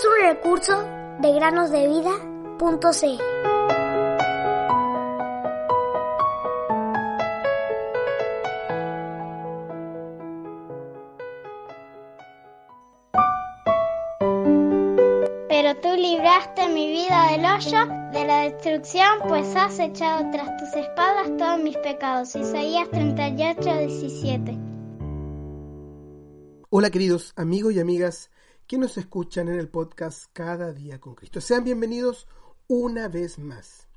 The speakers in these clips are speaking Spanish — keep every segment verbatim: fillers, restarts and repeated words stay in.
Es un recurso de granos de vida punto c l. Pero tú libraste mi vida del hoyo, de la destrucción, pues has echado tras tus espaldas todos mis pecados. Isaías treinta y ocho, diecisiete. Hola queridos amigos y amigas que nos escuchan en el podcast Cada Día con Cristo. Sean bienvenidos una vez más.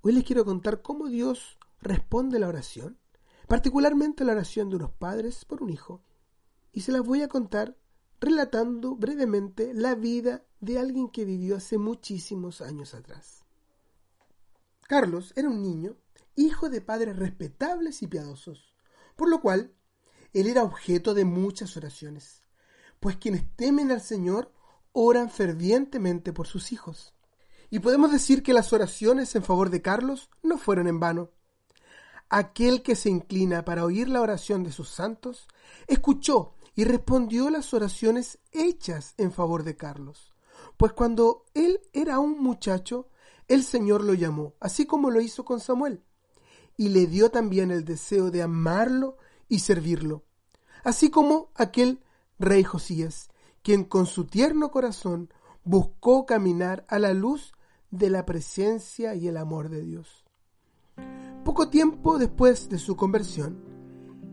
Hoy les quiero contar cómo Dios responde a la oración, particularmente a la oración de unos padres por un hijo, y se las voy a contar relatando brevemente la vida de alguien que vivió hace muchísimos años atrás. Carlos era un niño, hijo de padres respetables y piadosos, por lo cual él era objeto de muchas oraciones, pues quienes temen al Señor oran fervientemente por sus hijos. Y podemos decir que las oraciones en favor de Carlos no fueron en vano. Aquel que se inclina para oír la oración de sus santos, escuchó y respondió las oraciones hechas en favor de Carlos, pues cuando él era un muchacho, el Señor lo llamó, así como lo hizo con Samuel, y le dio también el deseo de amarlo y servirlo, así como aquel Rey Josías, quien con su tierno corazón buscó caminar a la luz de la presencia y el amor de Dios. Poco tiempo después de su conversión,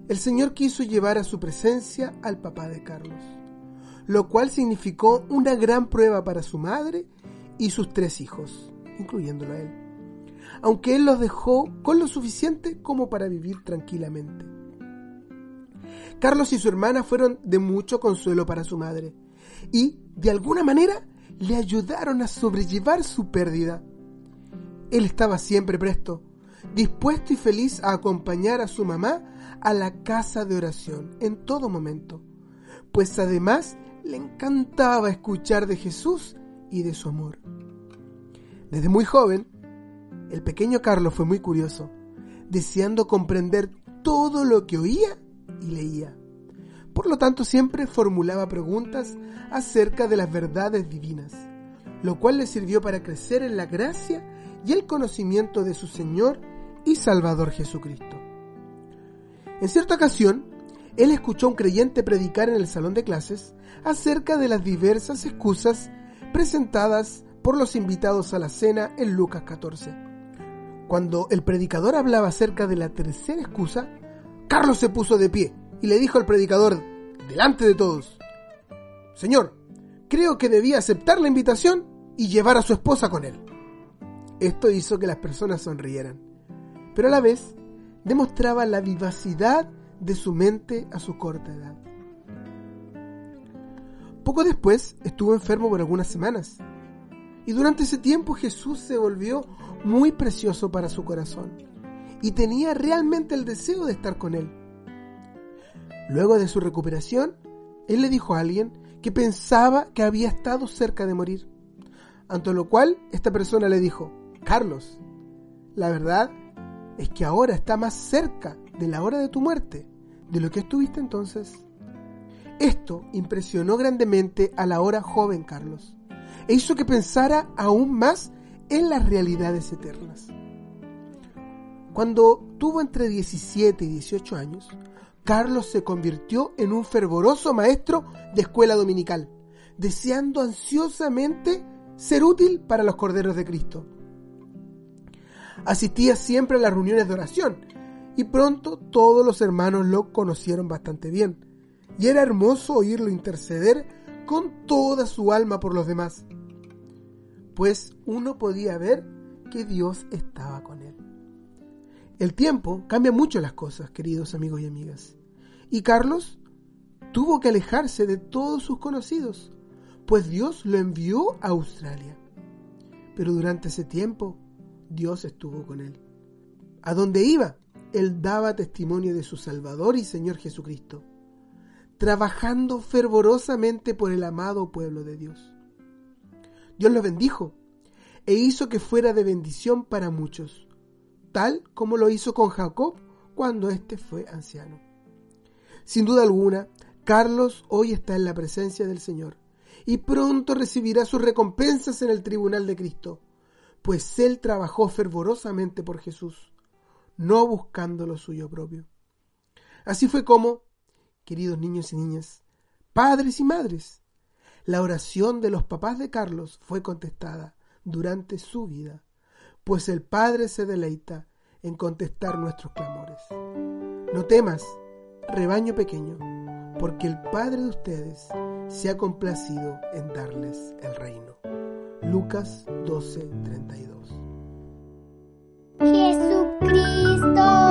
el Señor quiso llevar a su presencia al papá de Carlos, lo cual significó una gran prueba para su madre y sus tres hijos, incluyéndolo a él, aunque él los dejó con lo suficiente como para vivir tranquilamente. Carlos y su hermana fueron de mucho consuelo para su madre y, de alguna manera, le ayudaron a sobrellevar su pérdida. Él estaba siempre presto, dispuesto y feliz a acompañar a su mamá a la casa de oración en todo momento, pues además le encantaba escuchar de Jesús y de su amor. Desde muy joven, el pequeño Carlos fue muy curioso, deseando comprender todo lo que oía y leía. Por lo tanto, siempre formulaba preguntas acerca de las verdades divinas, lo cual le sirvió para crecer en la gracia y el conocimiento de su Señor y Salvador Jesucristo. En cierta ocasión, él escuchó a un creyente predicar en el salón de clases acerca de las diversas excusas presentadas por los invitados a la cena en Lucas catorce. Cuando el predicador hablaba acerca de la tercera excusa, Carlos se puso de pie y le dijo al predicador, delante de todos: «Señor, creo que debía aceptar la invitación y llevar a su esposa con él». Esto hizo que las personas sonrieran, pero a la vez demostraba la vivacidad de su mente a su corta edad. Poco después estuvo enfermo por algunas semanas, y durante ese tiempo Jesús se volvió muy precioso para su corazón, y tenía realmente el deseo de estar con él. Luego de su recuperación, él le dijo a alguien que pensaba que había estado cerca de morir, ante lo cual esta persona le dijo: «Carlos, la verdad es que ahora está más cerca de la hora de tu muerte de lo que estuviste entonces». Esto impresionó grandemente a la ahora joven Carlos, e hizo que pensara aún más en las realidades eternas. Cuando tuvo entre diecisiete y dieciocho años, Carlos se convirtió en un fervoroso maestro de escuela dominical, deseando ansiosamente ser útil para los corderos de Cristo. Asistía siempre a las reuniones de oración y pronto todos los hermanos lo conocieron bastante bien, y era hermoso oírlo interceder con toda su alma por los demás, pues uno podía ver que Dios estaba con él. El tiempo cambia mucho las cosas, queridos amigos y amigas, y Carlos tuvo que alejarse de todos sus conocidos, pues Dios lo envió a Australia. Pero durante ese tiempo, Dios estuvo con él. A donde iba, él daba testimonio de su Salvador y Señor Jesucristo, trabajando fervorosamente por el amado pueblo de Dios. Dios lo bendijo e hizo que fuera de bendición para muchos, tal como lo hizo con Jacob cuando éste fue anciano. Sin duda alguna, Carlos hoy está en la presencia del Señor y pronto recibirá sus recompensas en el tribunal de Cristo, pues él trabajó fervorosamente por Jesús, no buscando lo suyo propio. Así fue como, queridos niños y niñas, padres y madres, la oración de los papás de Carlos fue contestada durante su vida, pues el Padre se deleita en contestar nuestros clamores. No temas, rebaño pequeño, porque el Padre de ustedes se ha complacido en darles el reino. Lucas doce, treinta y dos. Jesucristo.